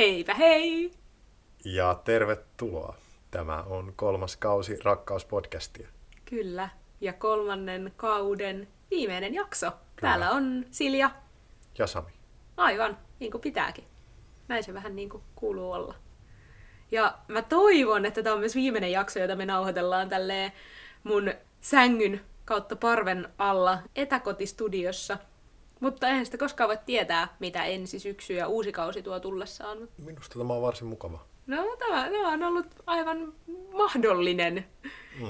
Heipä hei! Ja tervetuloa. Tämä on 3. kausi Rakkauspodcastia. Kyllä, ja 3. kauden viimeinen jakso. Kyllä. Täällä on Silja. Ja Sami. Aivan, niin kuin pitääkin. Näin se vähän niin kuin kuuluu olla. Ja mä toivon, että tämä on myös viimeinen jakso, jota me nauhoitellaan tälleen mun sängyn kautta parven alla etäkotistudiossa. Mutta eihän sitä koskaan voi tietää, mitä ensi syksy ja uusi kausi tuo tullessaan. Minusta tämä on varsin mukava. No tämä on ollut aivan mahdollinen.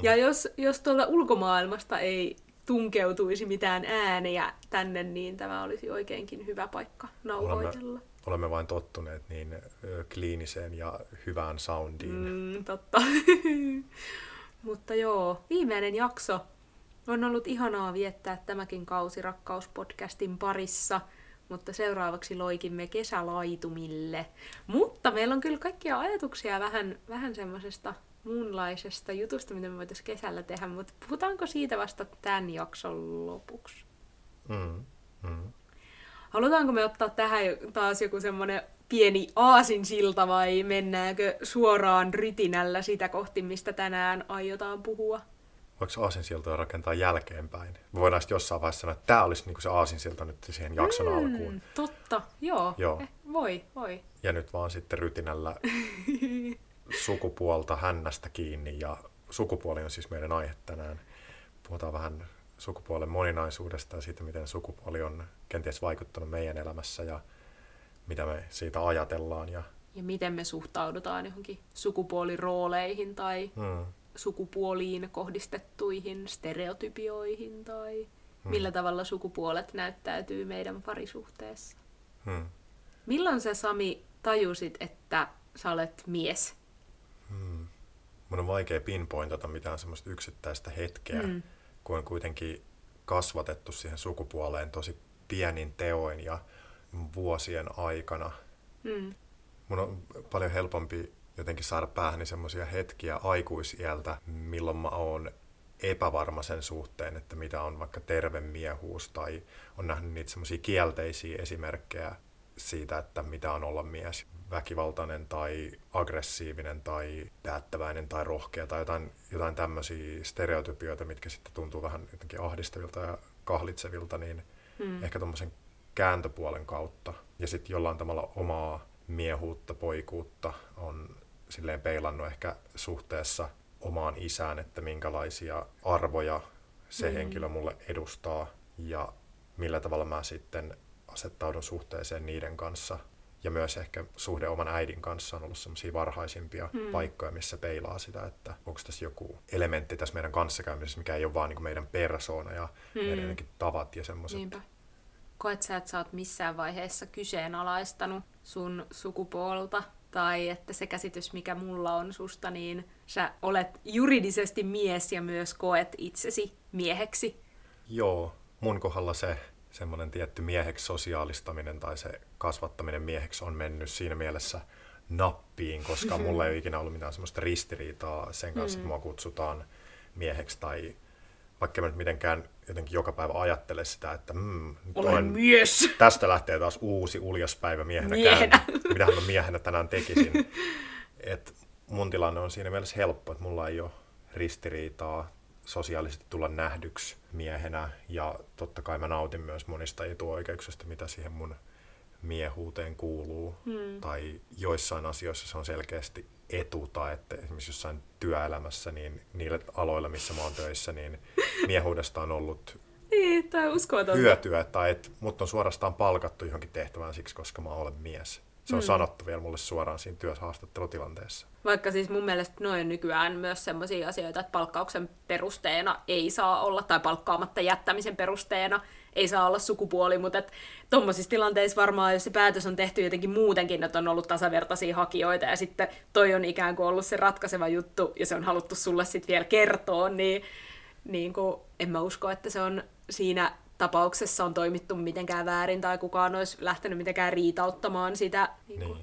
Ja jos tuolta ulkomaailmasta ei tunkeutuisi mitään ääniä tänne, niin tämä olisi oikeinkin hyvä paikka nauhoitella. Olemme vain tottuneet niin kliiniseen ja hyvään soundiin. Totta. Mutta joo, viimeinen jakso. On ollut ihanaa viettää tämäkin kausi Rakkauspodcastin parissa, mutta seuraavaksi loikimme kesälaitumille. Mutta meillä on kyllä kaikkia ajatuksia vähän semmoisesta muunlaisesta jutusta, mitä me voitaisiin kesällä tehdä, mutta puhutaanko siitä vasta tämän jakson lopuksi? Halutaanko me ottaa tähän taas joku semmoinen pieni aasinsilta vai mennäänkö suoraan rytinällä sitä kohti, mistä tänään aiotaan puhua? Voiko aasinsiltoja rakentaa jälkeenpäin? Voidaan sitten jossain vaiheessa sanoa, että tämä olisi niinku se aasinsilta nyt siihen jakson alkuun. Totta, joo. Voi. Ja nyt vaan sitten rytinällä sukupuolta hännästä kiinni. Ja sukupuoli on siis meidän aihe tänään. Puhutaan vähän sukupuolen moninaisuudesta ja siitä, miten sukupuoli on kenties vaikuttanut meidän elämässä ja mitä me siitä ajatellaan. Ja miten me suhtaudutaan johonkin sukupuolirooleihin tai... sukupuoliin kohdistettuihin stereotypioihin tai millä tavalla sukupuolet näyttäytyy meidän parisuhteessa. Milloin sä, Sami, tajusit, että sä olet mies? Mun on vaikea pinpointata mitään semmoista yksittäistä hetkeä, kun on kuitenkin kasvatettu siihen sukupuoleen tosi pienin teoin ja vuosien aikana. Mun on paljon helpompi jotenkin saada päähäni semmoisia hetkiä aikuisiältä, milloin mä oon epävarma sen suhteen, että mitä on vaikka terve miehuus, tai on nähnyt niitä semmoisia kielteisiä esimerkkejä siitä, että mitä on olla mies. Väkivaltainen tai aggressiivinen tai päättäväinen tai rohkea tai jotain tämmöisiä stereotypioita, mitkä sitten tuntuu vähän jotenkin ahdistavilta ja kahlitsevilta, niin ehkä tommoisen kääntöpuolen kautta. Ja sitten jollain tavalla omaa miehuutta, poikuutta on silleen peilannut ehkä suhteessa omaan isään, että minkälaisia arvoja se henkilö mulle edustaa ja millä tavalla mä sitten asettaudun suhteeseen niiden kanssa. Ja myös ehkä suhde oman äidin kanssa on ollut sellaisia varhaisimpia paikkoja, missä peilaa sitä, että onko tässä joku elementti tässä meidän kanssakäymisessä, mikä ei ole vaan niin kuin meidän persoona ja meidän jotenkin tavat ja semmoiset. Koet sä, että sä oot missään vaiheessa kyseenalaistanut sun sukupuolta, tai että se käsitys, mikä mulla on susta, niin sä olet juridisesti mies ja myös koet itsesi mieheksi? Joo, mun kohdalla se semmoinen tietty mieheksi sosiaalistaminen tai se kasvattaminen mieheksi on mennyt siinä mielessä nappiin, koska mulla ei ole ikinä ollut mitään semmoista ristiriitaa sen kanssa, että mua kutsutaan mieheksi tai... Vaikka mä nyt mitenkään jotenkin joka päivä ajattele sitä, että olen mies. Tästä lähtee taas uusi uljas päivä miehenä. Mitähän mä miehenä tänään tekisin. Et mun tilanne on siinä mielessä helppo, että mulla ei ole ristiriitaa sosiaalisesti tulla nähdyksi miehenä. Ja totta kai mä nautin myös monista etuoikeuksista, mitä siihen mun miehuuteen kuuluu. Tai joissain asioissa se on selkeästi etu, tai että esimerkiksi jossain työelämässä, niin niillä aloilla, missä mä oon töissä, niin miehuudesta on ollut hyötyä, tai että mut on suorastaan palkattu johonkin tehtävään siksi, koska mä olen mies. Se on sanottu vielä mulle suoraan siinä työhaastattelutilanteessa. Vaikka siis mun mielestä noin nykyään myös sellaisia asioita, että palkkauksen perusteena ei saa olla, tai palkkaamatta jättämisen perusteena ei saa olla sukupuoli, mutta tuommoisissa tilanteissa varmaan, jos se päätös on tehty jotenkin muutenkin, että on ollut tasavertaisia hakijoita, ja sitten toi on ikään kuin ollut se ratkaiseva juttu, ja se on haluttu sulle sitten vielä kertoa, niin kun en mä usko, että se on siinä... tapauksessa on toimittu mitenkään väärin tai kukaan olisi lähtenyt mitenkään riitauttamaan sitä. Niin.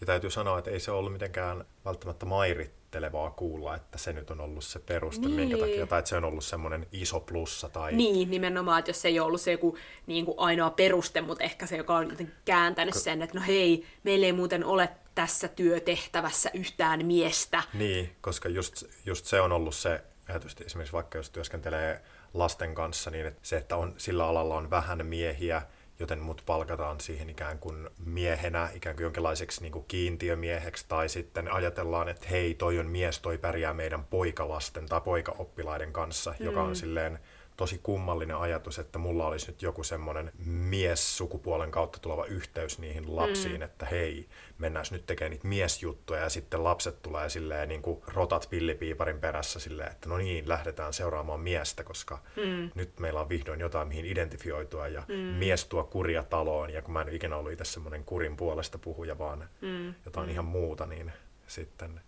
Ja täytyy sanoa, että ei se ollut mitenkään välttämättä mairittelevaa kuulla, että se nyt on ollut se peruste, minkä takia, tai että se on ollut semmoinen iso plussa. Tai... Niin, nimenomaan, että jos se ei ole ollut se joku niin kuin ainoa peruste, mutta ehkä se, joka on kääntänyt sen, että no hei, meillä ei muuten ole tässä työtehtävässä yhtään miestä. Niin, koska just se on ollut se, tietysti esimerkiksi vaikka jos työskentelee lasten kanssa, niin että se, että on, sillä alalla on vähän miehiä, joten mut palkataan siihen ikään kuin miehenä, ikään kuin jonkinlaiseksi niin kuin kiintiömieheksi, tai sitten ajatellaan, että hei, toi on mies, toi pärjää meidän poikalasten tai poikaoppilaiden kanssa, joka on silleen tosi kummallinen ajatus, että mulla olisi nyt joku semmoinen mies-sukupuolen kautta tuleva yhteys niihin lapsiin, että hei, mennään nyt tekemään niitä miesjuttuja, ja sitten lapset tulee silleen niin kuin rotat pillipiiparin perässä silleen, että no niin, lähdetään seuraamaan miestä, koska nyt meillä on vihdoin jotain, mihin identifioitua, ja mies tuo kuria taloon, ja kun mä en ikinä ollut itse semmoinen kurin puolesta puhuja, vaan jotain ihan muuta, niin sitten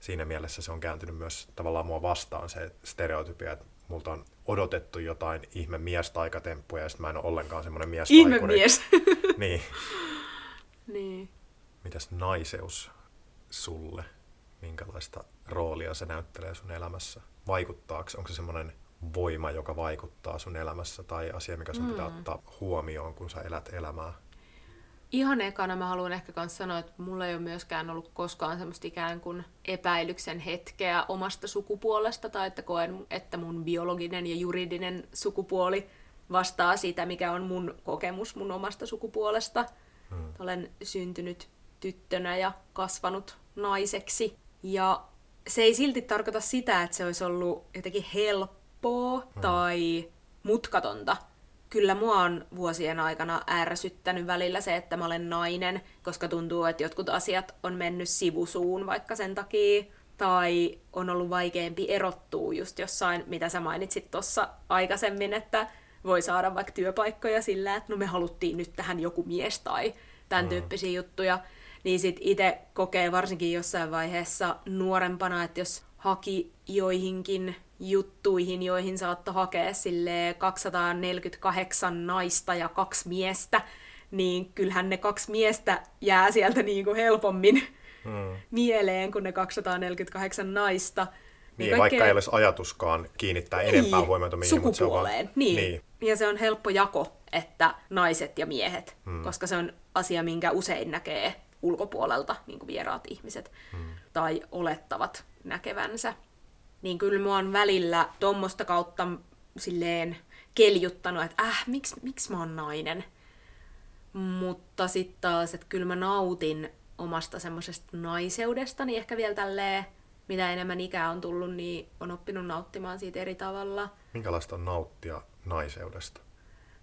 siinä mielessä se on kääntynyt myös tavallaan mua vastaan se stereotypia, että multa on odotettu jotain ihme miestaikatemppuja, ja sitten mä en ole ollenkaan semmoinen miestaikuri. Ihme mies. Niin. Niin. Mitäs naiseus sulle? Minkälaista roolia se näyttelee sun elämässä? Vaikuttaako? Onko se semmoinen voima, joka vaikuttaa sun elämässä, tai asia, mikä sun pitää ottaa huomioon, kun sä elät elämää? Ihan ekana mä haluan ehkä myös sanoa, että mulla ei ole myöskään ollut koskaan semmoista ikään kuin epäilyksen hetkeä omasta sukupuolesta, tai että koen, että mun biologinen ja juridinen sukupuoli vastaa sitä, mikä on mun kokemus mun omasta sukupuolesta. Olen syntynyt tyttönä ja kasvanut naiseksi. Ja se ei silti tarkoita sitä, että se olisi ollut jotenkin helppoa tai mutkatonta. Kyllä mua on vuosien aikana ärsyttänyt välillä se, että mä olen nainen, koska tuntuu, että jotkut asiat on mennyt sivusuun vaikka sen takia, tai on ollut vaikeampi erottua just jossain, mitä sä mainitsit tuossa aikaisemmin, että voi saada vaikka työpaikkoja sillä, että no me haluttiin nyt tähän joku mies tai tämän tyyppisiä juttuja, niin sit itse kokee varsinkin jossain vaiheessa nuorempana, että jos haki joihinkin juttuihin, joihin saattoi hakea silleen 248 naista ja 2 miestä, niin kyllähän ne 2 miestä jää sieltä niin kuin helpommin mieleen kuin ne 248 naista. Niin, kaikkeen... vaikka ei olisi ajatuskaan kiinnittää enempää huomiota mihin, mutta se on vaan... niin. Ja se on helppo jako, että naiset ja miehet, koska se on asia, minkä usein näkee ulkopuolelta, niin kuin vieraat ihmiset tai olettavat näkevänsä. Niin kyllä mua on välillä tuommoista kautta silleen keljuttanut, että miksi mä oon nainen? Mutta sitten taas, että kyllä mä nautin omasta semmoisesta naiseudestani ehkä vielä tälleen, mitä enemmän ikää on tullut, niin on oppinut nauttimaan siitä eri tavalla. Minkälaista on nauttia naiseudesta?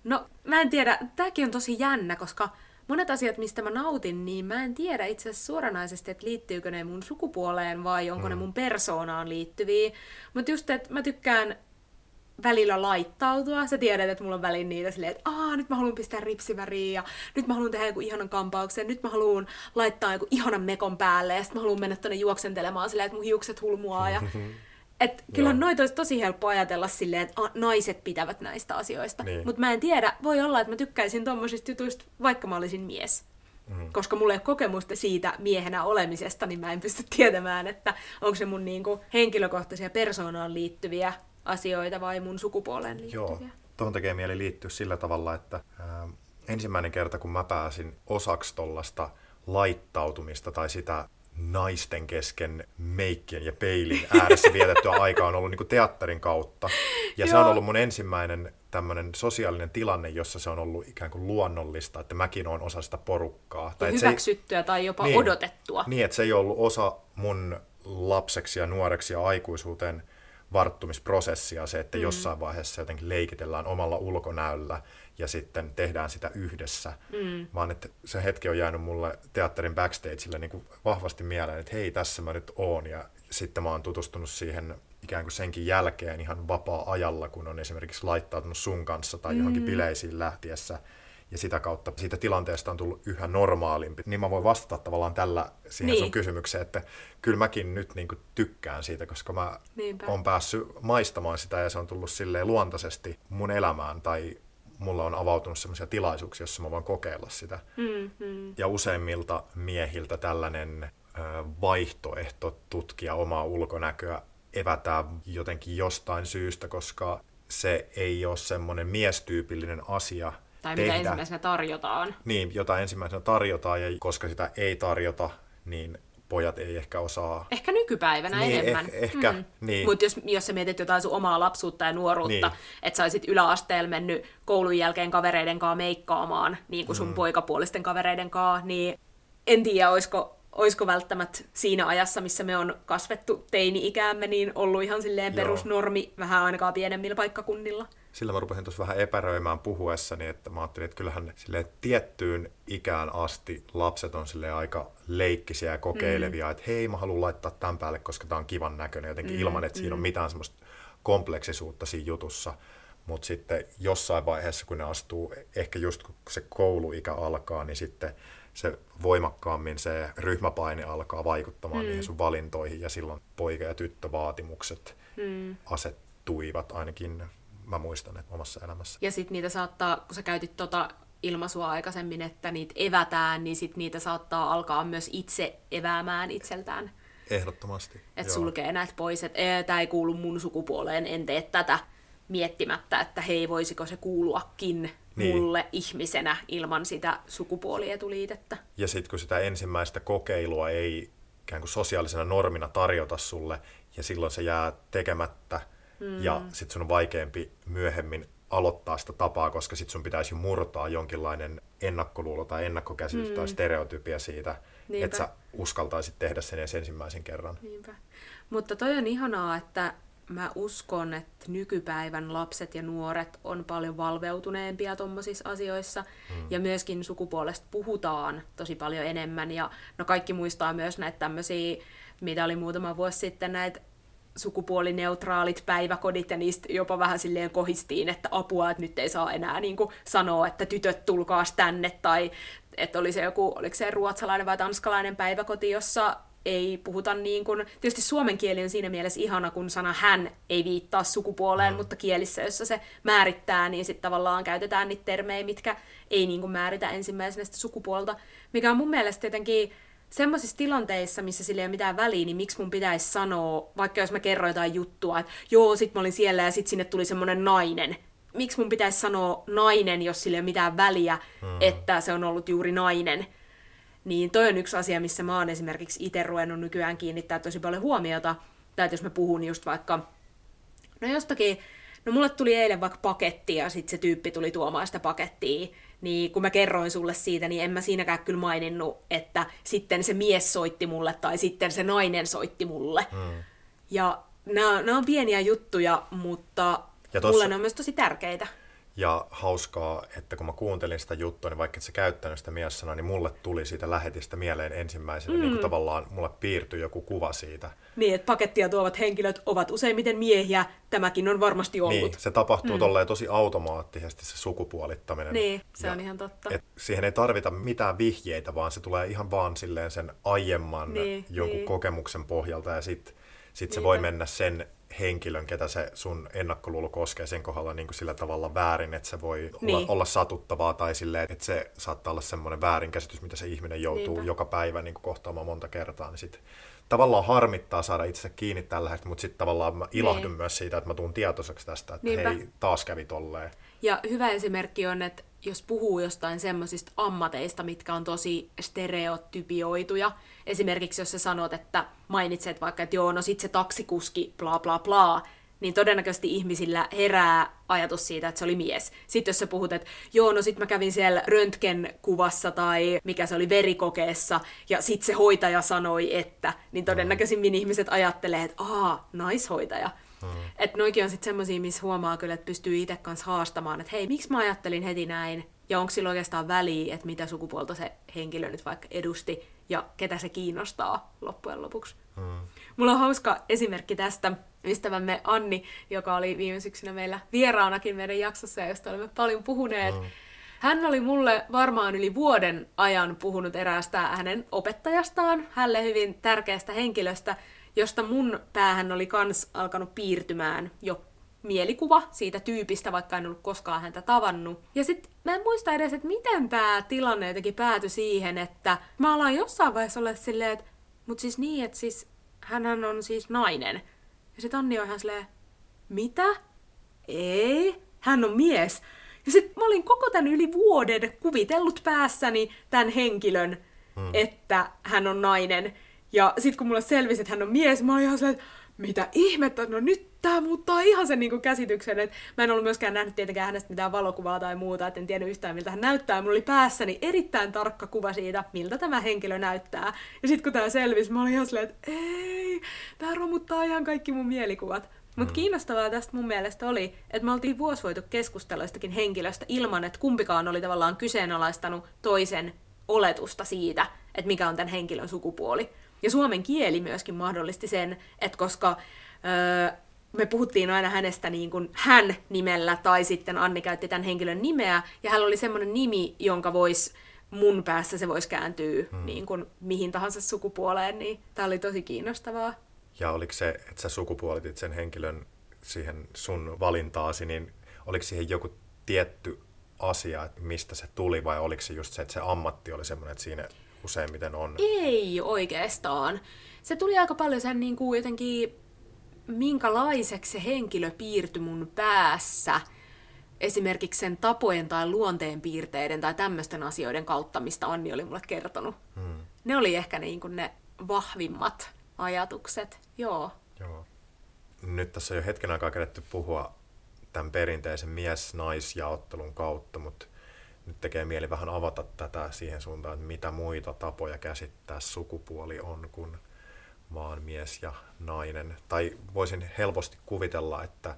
No mä en tiedä, tääkin on tosi jännä, koska monet asiat, mistä mä nautin, niin mä en tiedä itse asiassa suoranaisesti, että liittyykö ne mun sukupuoleen vai onko ne mun persoonaan liittyviä. Mutta just, että mä tykkään välillä laittautua. Sä tiedät, että mulla on väliin niitä silleen, että nyt mä haluan pistää ripsiväriin ja nyt mä haluan tehdä joku ihanan kampauksen, nyt mä haluan laittaa joku ihanan mekon päälle ja sit mä haluan mennä tonne juoksentelemaan silleen, että mun hiukset hulmuaa. Ja... että kyllähän noita olisi tosi helppo ajatella silleen, että naiset pitävät näistä asioista. Niin. Mutta mä en tiedä, voi olla, että mä tykkäisin tommosista jutuista, vaikka mä olisin mies. Koska mulla ei ole kokemusta siitä miehenä olemisesta, niin mä en pysty tietämään, että onko se mun niinku henkilökohtaisia persoonaan liittyviä asioita vai mun sukupuoleen liittyviä. Joo, tuohon tekee mieli liittyä sillä tavalla, että ensimmäinen kerta, kun mä pääsin osaksi tollaista laittautumista tai sitä, naisten kesken meikkien ja peilin ääressä vietettyä aikaa on ollut niin kuin teatterin kautta. Ja se on ollut mun ensimmäinen tämmöinen sosiaalinen tilanne, jossa se on ollut ikään kuin luonnollista, että mäkin olen osa sitä porukkaa. Tai hyväksyttyä ei, tai jopa niin, odotettua. Niin, että se ei ollut osa mun lapseksi ja nuoreksi ja aikuisuuteen varttumisprosessia, se, että jossain vaiheessa jotenkin leikitellään omalla ulkonäöllä ja sitten tehdään sitä yhdessä, vaan että se hetki on jäänyt mulle teatterin backstagelle niin kuin vahvasti mieleen, että hei, tässä mä nyt oon, ja sitten mä oon tutustunut siihen ikään kuin senkin jälkeen ihan vapaa-ajalla, kun on esimerkiksi laittautunut sun kanssa tai johonkin bileisiin lähtiessä, ja sitä kautta siitä tilanteesta on tullut yhä normaalimpi. Niin mä voin vastata tavallaan tällä siihen sun kysymykseen, että kyllä mäkin nyt niin kuin tykkään siitä, koska mä oon päässyt maistamaan sitä ja se on tullut silleen luontaisesti mun elämään tai mulla on avautunut sellaisia tilaisuuksia, jossa mä voin kokeilla sitä. Ja useimmilta miehiltä tällainen vaihtoehto tutkia omaa ulkonäköä evätään jotenkin jostain syystä, koska se ei ole semmoinen miestyypillinen asia, tai tehdä. Mitä ensimmäisenä tarjotaan. Niin, jota ensimmäisenä tarjotaan, ja koska sitä ei tarjota, niin pojat ei ehkä osaa. Ehkä nykypäivänä niin, enemmän. Niin. Mutta jos sä mietit jotain sun omaa lapsuutta ja nuoruutta, niin. Että sä olisit yläasteella mennyt koulun jälkeen kavereiden kanssa meikkaamaan, niin kuin sun poikapuolisten kavereiden kanssa, niin en tiedä, olisiko välttämättä siinä ajassa, missä me on kasvettu teini-ikäämme, niin ollut ihan silleen perusnormi vähän ainakaan pienemmillä paikkakunnilla. Sillä mä rupesin tuossa vähän epäröimään puhuessani, että mä ajattelin, että kyllähän tiettyyn ikään asti lapset on aika leikkisiä ja kokeilevia, että hei, mä haluan laittaa tämän päälle, koska tää on kivan näköinen jotenkin ilman, että siinä on mitään semmoista kompleksisuutta siinä jutussa. Mutta sitten jossain vaiheessa, kun ne astuu, ehkä just kun se kouluikä alkaa, niin sitten se voimakkaammin se ryhmäpaine alkaa vaikuttamaan niihin sun valintoihin, ja silloin poika- ja tyttövaatimukset asettuivat ainakin. Mä muistan, että omassa elämässä. Ja sitten niitä saattaa, kun sä käytit tota ilmaisua aikaisemmin, että niitä evätään, niin sitten niitä saattaa alkaa myös itse eväämään itseltään. Ehdottomasti. Että sulkee näitä pois, että tää ei kuulu mun sukupuoleen, en tee tätä miettimättä, että hei, voisiko se kuuluakin mulle ihmisenä ilman sitä sukupuolietuliitettä. Ja sitten kun sitä ensimmäistä kokeilua ei ikään kuin sosiaalisena normina tarjota sulle, ja silloin se jää tekemättä, ja sit sun on vaikeampi myöhemmin aloittaa sitä tapaa, koska sit sun pitäisi murtaa jonkinlainen ennakkoluulo tai ennakkokäsitys tai stereotypia siitä, että sä uskaltaisit tehdä sen edes ensimmäisen kerran. Niinpä. Mutta toi on ihanaa, että mä uskon, että nykypäivän lapset ja nuoret on paljon valveutuneempia tommosissa asioissa, ja myöskin sukupuolesta puhutaan tosi paljon enemmän, ja no kaikki muistaa myös näitä tämmöisiä, mitä oli muutama vuosi sitten näitä sukupuolineutraalit päiväkodit, ja niistä jopa vähän silleen kohistiin, että apua, että nyt ei saa enää niin kuin sanoa, että tytöt tulkaas tänne, tai että oli se joku, oliko se ruotsalainen vai tanskalainen päiväkoti, jossa ei puhuta niin kuin, tietysti suomen kieli on siinä mielessä ihana, kun sana hän ei viittaa sukupuoleen, mutta kielissä, jossa se määrittää, niin sitten tavallaan käytetään niitä termejä, mitkä ei niin kuin määritä ensimmäisenä sitä sukupuolta, mikä on mun mielestä jotenkin semmoisissa tilanteissa, missä sillä ei ole mitään väliä, niin miksi mun pitäisi sanoa, vaikka jos mä kerroin jotain juttua, että joo, sit mä olin siellä ja sit sinne tuli semmoinen nainen. Miksi mun pitäisi sanoa nainen, jos sillä ei ole mitään väliä, että se on ollut juuri nainen? Niin toi on yksi asia, missä mä oon esimerkiksi itse ruvennut nykyään kiinnittää tosi paljon huomiota. Tai jos mä puhun just vaikka, no jostakin, no mulle tuli eilen vaikka paketti ja sit se tyyppi tuli tuomaan sitä pakettia. Niin kun mä kerroin sulle siitä, niin en mä siinäkään kyllä maininnut, että sitten se mies soitti mulle tai sitten se nainen soitti mulle. Ja nämä on pieniä juttuja, mutta mulle ne on myös tosi tärkeitä. Ja hauskaa, että kun mä kuuntelin sitä juttua, niin vaikka et sä käyttänyt sitä mies-sanaa, niin mulle tuli siitä lähetistä mieleen ensimmäisenä, niin kuin tavallaan mulle piirtyi joku kuva siitä. Niin, että pakettia tuovat henkilöt ovat useimmiten miehiä, tämäkin on varmasti ollut. Niin, se tapahtuu tolleen tosi automaattisesti se sukupuolittaminen. Niin, se on ihan totta. Et siihen ei tarvita mitään vihjeitä, vaan se tulee ihan vaan silleen sen aiemman jonkun kokemuksen pohjalta, ja sit se voi mennä sen henkilön, ketä se sun ennakkoluulo koskee sen kohdalla niin kuin sillä tavalla väärin, että se voi olla satuttavaa tai silleen, että se saattaa olla semmoinen väärinkäsitys, mitä se ihminen joutuu joka päivä niin kuin kohtaamaan monta kertaa. Niin sit tavallaan harmittaa saada itsensä kiinni tällä hetkellä, mutta sitten tavallaan mä ilahdun myös siitä, että mä tuun tietoiseksi tästä, että hei, taas kävi tolleen. Ja hyvä esimerkki on, että jos puhuu jostain semmoisista ammateista, mitkä on tosi stereotypioituja, esimerkiksi jos sä sanot, että mainitset vaikka, että joo, no sit se taksikuski, bla bla bla, niin todennäköisesti ihmisillä herää ajatus siitä, että se oli mies. Sitten jos sä puhut, että joo, no sit mä kävin siellä röntgenkuvassa tai mikä se oli verikokeessa, ja sit se hoitaja sanoi, että, niin todennäköisimmin ihmiset ajattelee, että aa, naishoitaja. Että noikin on sitten semmoisia, missä huomaa kyllä, että pystyy itse kanssa haastamaan, että hei, miksi mä ajattelin heti näin, ja onko sillä oikeastaan väliä, että mitä sukupuolta se henkilö nyt vaikka edusti, ja ketä se kiinnostaa loppujen lopuksi. Mulla on hauska esimerkki tästä ystävämme Anni, joka oli viime syksynä meillä vieraanakin meidän jaksossa, ja josta olemme paljon puhuneet. Hän oli mulle varmaan yli vuoden ajan puhunut eräästä hänen opettajastaan, hänelle hyvin tärkeästä henkilöstä, josta mun päähän oli kans alkanut piirtymään jo mielikuva siitä tyypistä, vaikka en ollut koskaan häntä tavannut. Ja sit mä en muista edes, että miten tää tilanne jotenkin päätyi siihen, että mä alan jossain vaiheessa olla silleen, että mut siis niin, että siis hänhän on siis nainen. Ja sit Anni on ihan silleen, mitä? Ei, hän on mies. Ja sit mä olin koko tän yli vuoden kuvitellut päässäni tän henkilön. että hän on nainen. Ja sit kun mulle selvisi, että hän on mies, mä olin ihan silleen, että mitä ihmettä, no nyt tää muuttaa ihan sen niinku käsityksen. Et mä en ollut myöskään nähnyt tietenkään hänestä mitään valokuvaa tai muuta, et en tiedä yhtään miltä hän näyttää. Ja mulla oli päässäni erittäin tarkka kuva siitä, miltä tämä henkilö näyttää. Ja sit kun tää selvisi, mä olin ihan silleen, että ei, tää romuttaa ihan kaikki mun mielikuvat. Mutta kiinnostavaa tästä mun mielestä oli, että me oltiin vuosi voitu keskustella jostakin henkilöstä ilman, että kumpikaan oli tavallaan kyseenalaistanut toisen oletusta siitä, että mikä on tämän henkilön sukupuoli. Ja suomen kieli myöskin mahdollisti sen, että koska me puhuttiin aina hänestä niin kuin hän nimellä, tai sitten Anni käytti tämän henkilön nimeä, ja hänellä oli semmoinen nimi, jonka voisi mun päässä se voisi kääntyä niin kuin mihin tahansa sukupuoleen, niin tämä oli tosi kiinnostavaa. Ja oliko se, että sä sukupuolitit sen henkilön siihen sun valintaasi, niin oliko siihen joku tietty asia, että mistä se tuli, vai oliko se just se, että se ammatti oli semmoinen, että siinä useimmiten on? Ei oikeastaan. Se tuli aika paljon sen niin kuin jotenkin, minkälaiseksi se henkilö piirtyi mun päässä, esimerkiksi sen tapojen tai luonteen piirteiden tai tämmöisten asioiden kautta, mistä Anni oli mulle kertonut. Ne oli ehkä niin kuin ne vahvimmat ajatukset, joo. Nyt tässä on jo hetken aikaa keretty puhua tämän perinteisen mies-naisjaottelun kautta, mutta nyt tekee mieli vähän avata tätä siihen suuntaan, että mitä muita tapoja käsittää sukupuoli on kuin vaan mies ja nainen. Tai voisin helposti kuvitella, että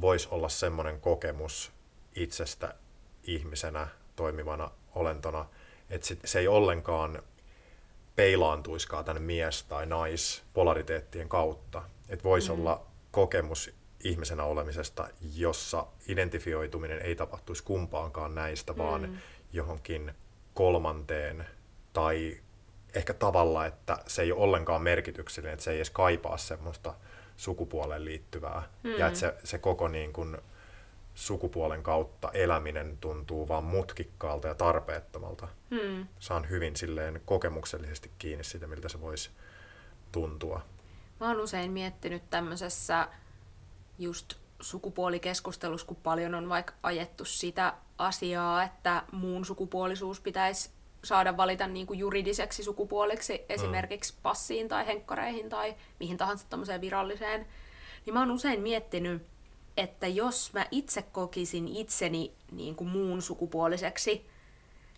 voisi olla semmoinen kokemus itsestä ihmisenä toimivana olentona, että se ei ollenkaan peilaantuiskaan tämän mies- tai nais-polariteettien kautta. Että voisi olla kokemus ihmisenä olemisesta, jossa identifioituminen ei tapahtuisi kumpaankaan näistä, vaan johonkin kolmanteen tai ehkä tavalla, että se ei ole ollenkaan merkityksellinen, että se ei edes kaipaa semmoista sukupuoleen liittyvää. Ja että se koko niin kuin sukupuolen kautta eläminen tuntuu vaan mutkikkaalta ja tarpeettomalta. Saan hyvin silleen kokemuksellisesti kiinni siitä, miltä se voisi tuntua. Mä oon usein miettinyt tämmöisessä just sukupuolikeskustelussa, kun paljon on vaikka ajettu sitä asiaa, että muun sukupuolisuus pitäisi saada valita niin kuin juridiseksi sukupuoleksi esimerkiksi passiin tai henkkareihin tai mihin tahansa tämmöiseen viralliseen, niin mä oon usein miettinyt, että jos mä itse kokisin itseni niin kuin muun sukupuoliseksi,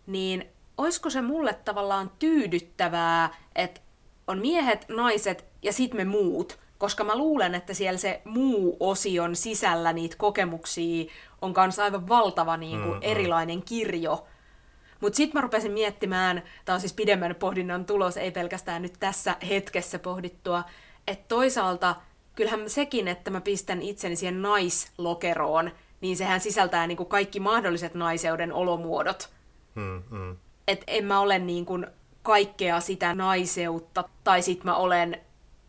niin olisiko se mulle tavallaan tyydyttävää, että on miehet, naiset ja sit me muut, koska mä luulen, että siellä se muu osion sisällä niitä kokemuksia on kanssa aivan valtava niin kuin erilainen kirjo. Mutta sitten mä rupesin miettimään, tämä on siis pidemmän pohdinnan tulos, ei pelkästään nyt tässä hetkessä pohdittua, että toisaalta kyllähän sekin, että mä pistän itseni siihen naislokeroon, niin sehän sisältää niin kuin kaikki mahdolliset naiseuden olomuodot. Että en mä ole niin kuin kaikkea sitä naiseutta, tai sit mä olen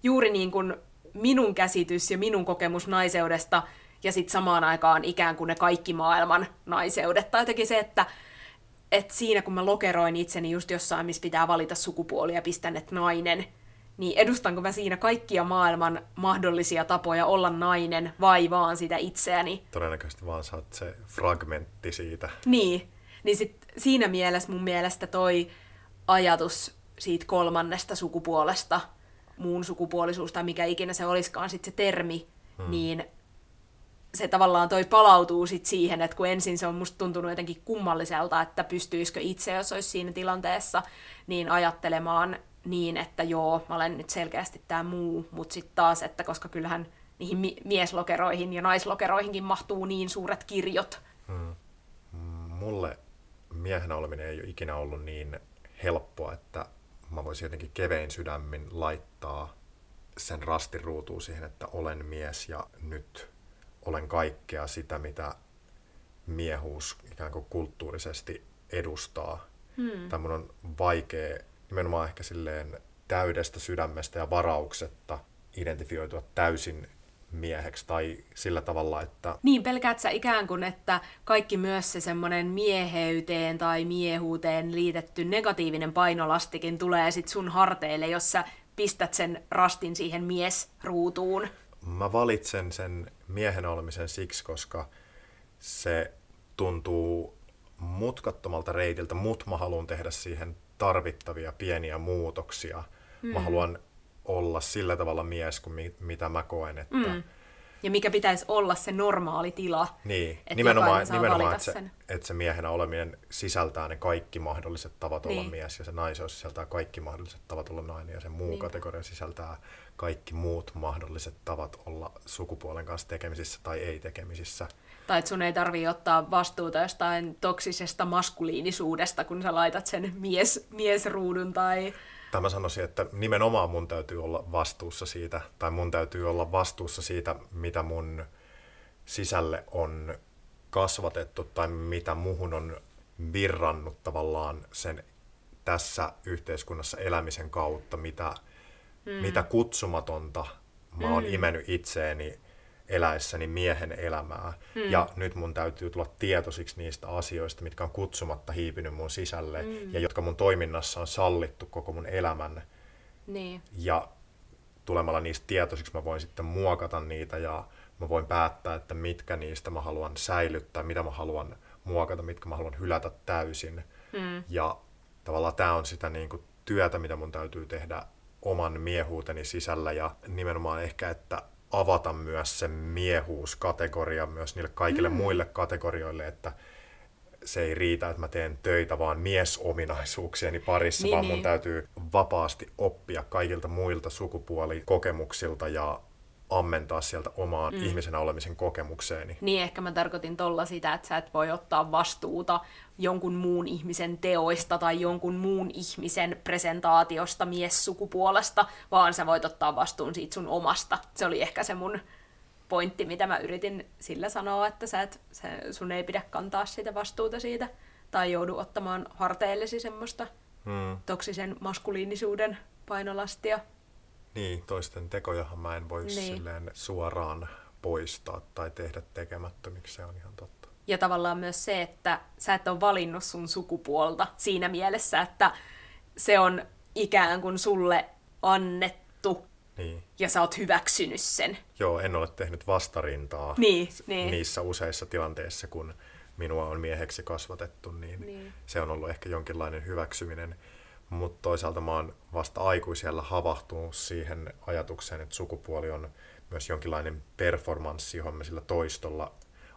juuri niin kuin minun käsitys ja minun kokemus naiseudesta, ja sit samaan aikaan ikään kuin ne kaikki maailman naiseudet. Tai jotenkin se, että siinä kun mä lokeroin itseni just jossain, missä pitää valita sukupuoli ja pistän, että nainen, niin edustanko mä siinä kaikkia maailman mahdollisia tapoja olla nainen vai vaan sitä itseäni? Todennäköisesti vaan sä oot se fragmentti siitä. Niin sit siinä mielessä mun mielestä toi ajatus siitä kolmannesta sukupuolesta, muun sukupuolisuus tai mikä ikinä se olisikaan sit se termi, niin se tavallaan toi palautuu sit siihen, että kun ensin se on musta tuntunut jotenkin kummalliselta, että pystyisikö itse, jos olisi siinä tilanteessa, niin ajattelemaan niin, että joo, mä olen nyt selkeästi tää muu, mutta sitten taas, että koska kyllähän niihin mieslokeroihin ja naislokeroihinkin mahtuu niin suuret kirjot. Mulle miehenä oleminen ei ole ikinä ollut niin helppoa, että mä voisin jotenkin kevein sydämin laittaa sen rastin ruutuun siihen, että olen mies ja nyt olen kaikkea sitä, mitä miehuus ikään kuin kulttuurisesti edustaa. Tai mun on vaikea nimenomaan ehkä silleen täydestä sydämestä ja varauksetta identifioitua täysin mieheksi tai sillä tavalla, että... Niin, pelkäät sä ikään kuin, että kaikki myös se semmoinen mieheyteen tai miehuuteen liitetty negatiivinen painolastikin tulee sit sun harteille, jos sä pistät sen rastin siihen miesruutuun. Mä valitsen sen miehenä olemisen siksi, koska se tuntuu mutkattomalta reitiltä, mut mä haluan tehdä siihen tarvittavia pieniä muutoksia. Mä haluan olla sillä tavalla mies kuin mitä mä koen, että... Ja mikä pitäisi olla se normaali tila. Niin, että nimenomaan että se miehenä oleminen sisältää ne kaikki mahdolliset tavat olla mies, ja se naiseus sisältää kaikki mahdolliset tavat olla nainen, ja se muu kategoria sisältää kaikki muut mahdolliset tavat olla sukupuolen kanssa tekemisissä tai ei tekemisissä. Tai että sun ei tarvitse ottaa vastuuta jostain toksisesta maskuliinisuudesta, kun sä laitat sen miesruudun tai... Tai mä sanoisin, että nimenomaan mun täytyy olla vastuussa siitä, mitä mun sisälle on kasvatettu tai mitä muhun on virrannut tavallaan sen tässä yhteiskunnassa elämisen kautta, mitä kutsumatonta mä oon imennyt itseeni eläessäni miehen elämää. Ja nyt mun täytyy tulla tietoisiksi niistä asioista, mitkä on kutsumatta hiipinyt mun sisälle ja jotka mun toiminnassa on sallittu koko mun elämän. Niin. Ja tulemalla niistä tietoisiksi mä voin sitten muokata niitä ja mä voin päättää, että mitkä niistä mä haluan säilyttää, mitä mä haluan muokata, mitkä mä haluan hylätä täysin. Ja tavallaan tää on sitä niin kuin työtä, mitä mun täytyy tehdä oman miehuuteni sisällä ja nimenomaan ehkä, että avata myös se miehuuskategoria myös niille kaikille muille kategorioille, että se ei riitä, että mä teen töitä vaan miesominaisuuksieni parissa, niin, vaan mun täytyy vapaasti oppia kaikilta muilta sukupuolikokemuksilta ja ammentaa sieltä omaan ihmisenä olemisen kokemukseeni. Niin, ehkä mä tarkoitin tolla sitä, että sä et voi ottaa vastuuta jonkun muun ihmisen teoista tai jonkun muun ihmisen presentaatiosta miessukupuolesta, vaan sä voit ottaa vastuun siitä sun omasta. Se oli ehkä se mun pointti, mitä mä yritin sillä sanoa, että sun ei pidä kantaa sitä vastuuta siitä tai joudu ottamaan harteillesi semmoista toksisen maskuliinisuuden painolastia. Niin, toisten tekojahan mä en voi silleen suoraan poistaa tai tehdä tekemättömiksi, se on ihan totta. Ja tavallaan myös se, että sä et ole valinnut sun sukupuolta siinä mielessä, että se on ikään kuin sulle annettu ja sä oot hyväksynyt sen. Joo, en ole tehnyt vastarintaa niissä useissa tilanteissa, kun minua on mieheksi kasvatettu, niin se on ollut ehkä jonkinlainen hyväksyminen. Mutta toisaalta mä oon vasta aikuisella havahtunut siihen ajatukseen, että sukupuoli on myös jonkinlainen performanssi, johon me sillä toistolla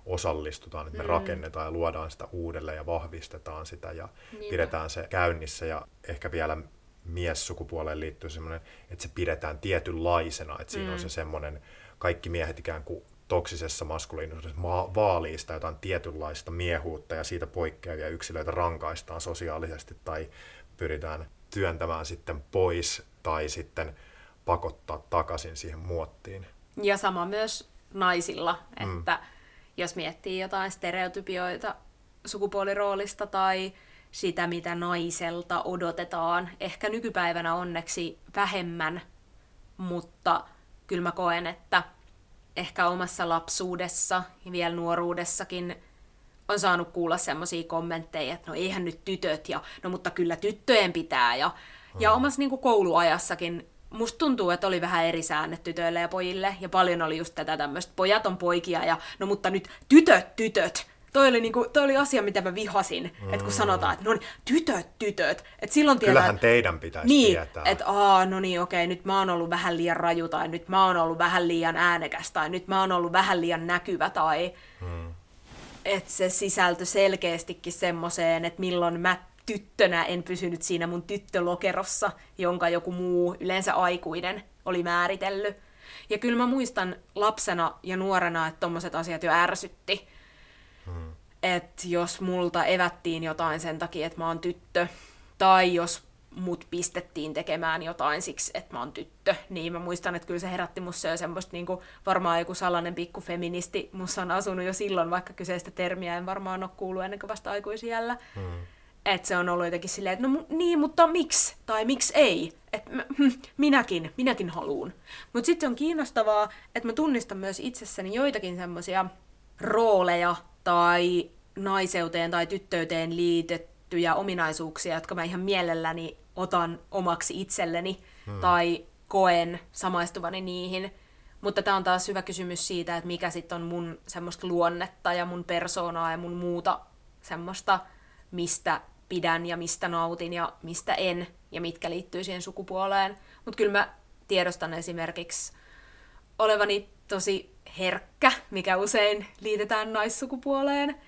osallistutaan, että me rakennetaan ja luodaan sitä uudelleen ja vahvistetaan sitä ja pidetään se käynnissä. Ja ehkä vielä miessukupuoleen liittyy semmoinen, että se pidetään tietynlaisena, että siinä on se semmoinen, kaikki miehet ikään kuin toksisessa maskuliinisuudessa vaalii sitä jotain tietynlaista miehuutta ja siitä poikkeavia yksilöitä rankaistaan sosiaalisesti tai pyritään työntämään sitten pois tai sitten pakottaa takaisin siihen muottiin. Ja sama myös naisilla, että jos miettii jotain stereotypioita sukupuoliroolista tai sitä, mitä naiselta odotetaan, ehkä nykypäivänä onneksi vähemmän, mutta kyllä mä koen, että ehkä omassa lapsuudessa ja vielä nuoruudessakin on saanut kuulla semmoisia kommentteja, että no eihän nyt tytöt, ja no mutta kyllä tyttöjen pitää. Ja omassa niin kuin kouluajassakin musta tuntuu, että oli vähän eri säännöt tytöille ja pojille, ja paljon oli just tätä tämmöistä, pojat on poikia, ja no mutta nyt tytöt. Toi oli asia, mitä mä vihasin, että kun sanotaan, että no niin, tytöt. Et silloin kyllähän teidän pitäisi tietää. Että nyt mä oon ollut vähän liian raju, tai nyt mä oon ollut vähän liian äänekäs, tai nyt mä oon ollut vähän liian näkyvä, tai... Että se sisältö selkeästikin semmoiseen, että milloin mä tyttönä en pysynyt siinä mun tyttölokerossa, jonka joku muu, yleensä aikuinen, oli määritellyt. Ja kyllä mä muistan lapsena ja nuorena, että tommoset asiat jo ärsytti. Että jos multa evättiin jotain sen takia, että mä oon tyttö, tai jos mut pistettiin tekemään jotain siksi, että mä oon tyttö, niin mä muistan, että kyllä se herätti musta jo semmoista niinku, varmaan joku salainen pikkufeministi musta on asunut jo silloin, vaikka kyseistä termiä en varmaan ole kuullut ennen kuin vasta aikuisijällä. Että se on ollut jotenkin silleen, että no niin, mutta miksi? Tai miksi ei? Että minäkin haluun. Mutta sitten on kiinnostavaa, että mä tunnistan myös itsessäni joitakin semmoisia rooleja tai naiseuteen tai tyttöyteen liitettyjä ominaisuuksia, jotka mä ihan mielelläni otan omaksi itselleni tai koen samaistuvani niihin. Mutta tämä on taas hyvä kysymys siitä, että mikä sitten on mun semmoista luonnetta ja mun persoonaa ja mun muuta semmoista, mistä pidän ja mistä nautin ja mistä en ja mitkä liittyy siihen sukupuoleen. Mutta kyllä mä tiedostan esimerkiksi olevani tosi herkkä, mikä usein liitetään naissukupuoleen.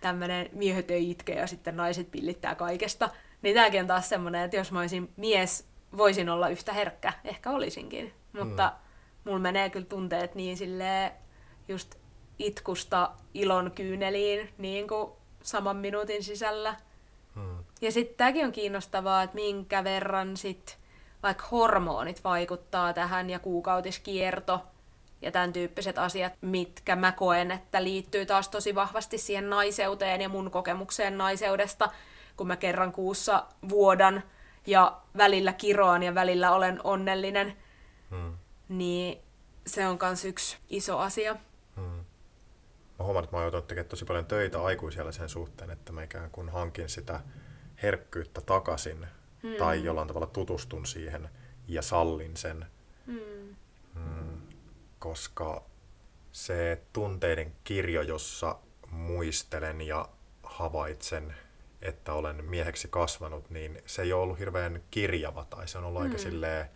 Tämmöinen miehet ei itke ja sitten naiset pillittää kaikesta. Niin tämäkin on taas semmoinen, että jos mä olisin mies, voisin olla yhtä herkkä. Ehkä olisinkin. Mutta mulla menee kyllä tunteet niin silleen just itkusta ilon kyyneliin niin kuin saman minuutin sisällä. Ja sitten tämäkin on kiinnostavaa, että minkä verran sit vaikka hormonit vaikuttaa tähän ja kuukautiskierto ja tämän tyyppiset asiat, mitkä mä koen, että liittyy taas tosi vahvasti siihen naiseuteen ja mun kokemukseen naiseudesta, kun mä kerran kuussa vuodan ja välillä kiroan ja välillä olen onnellinen, niin se on kans yksi iso asia. Mä huomaan, että mä oon joutunut tekemään tosi paljon töitä aikuisella sen suhteen, että mä ikään kuin hankin sitä herkkyyttä takaisin tai jollain tavalla tutustun siihen ja sallin sen. Koska se tunteiden kirjo, jossa muistelen ja havaitsen, että olen mieheksi kasvanut, niin se ei ole ollut hirveän kirjava tai se on ollut aika silleen,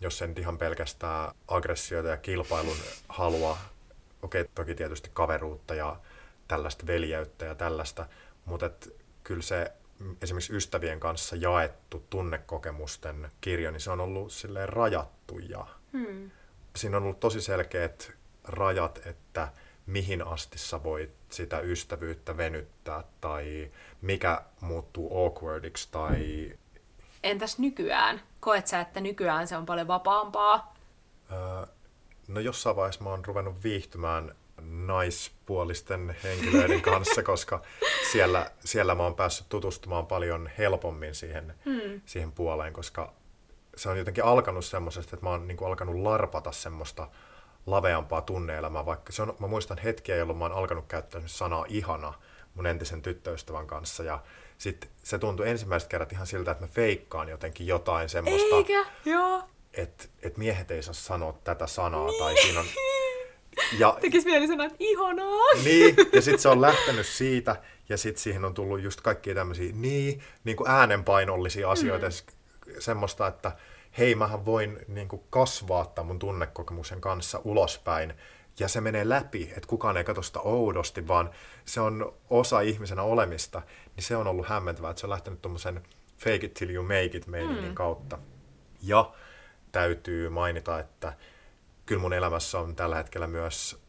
jos en ihan pelkästään aggressioita ja kilpailun halua, okei, toki tietysti kaveruutta ja tällaista veljeyttä ja tällaista, mutta kyllä se esimerkiksi ystävien kanssa jaettu tunnekokemusten kirjo, niin se on ollut silleen rajattu ja siinä on ollut tosi selkeät rajat, että mihin asti sä voit sitä ystävyyttä venyttää tai mikä muuttuu awkwardiksi tai... Entäs nykyään? Koet sä, että nykyään se on paljon vapaampaa? No jossain vaiheessa mä oon ruvennut viihtymään naispuolisten henkilöiden kanssa, koska siellä mä oon päässyt tutustumaan paljon helpommin siihen puoleen, koska se on jotenkin alkanut semmoisesta, että mä oon niin kuin alkanut larpata semmoista laveampaa tunne-elämää, vaikka se on, mä muistan hetkiä, jolloin mä oon alkanut käyttää sanaa ihana mun entisen tyttöystävän kanssa ja sit se tuntui ensimmäiset kerrat ihan siltä, että mä feikkaan jotenkin jotain semmoista. Eikä, joo. Että miehet ei saa sanoa tätä sanaa tai siinä on... Ja, tekisi mieli sanoa, että ihanaa! Niin, ja sitten se on lähtenyt siitä ja sitten siihen on tullut just kaikkia tämmöisiä niin kuin äänenpainollisia asioita. Semmoista, että hei, mähän voin niin kuin kasvaa tämän mun tunnekokemuksen kanssa ulospäin. Ja se menee läpi, että kukaan ei katso sitä oudosti, vaan se on osa ihmisenä olemista. Niin se on ollut hämmentävää, että se on lähtenyt tommosen fake it till you make it meidänkin kautta. Ja täytyy mainita, että kyllä mun elämässä on tällä hetkellä myös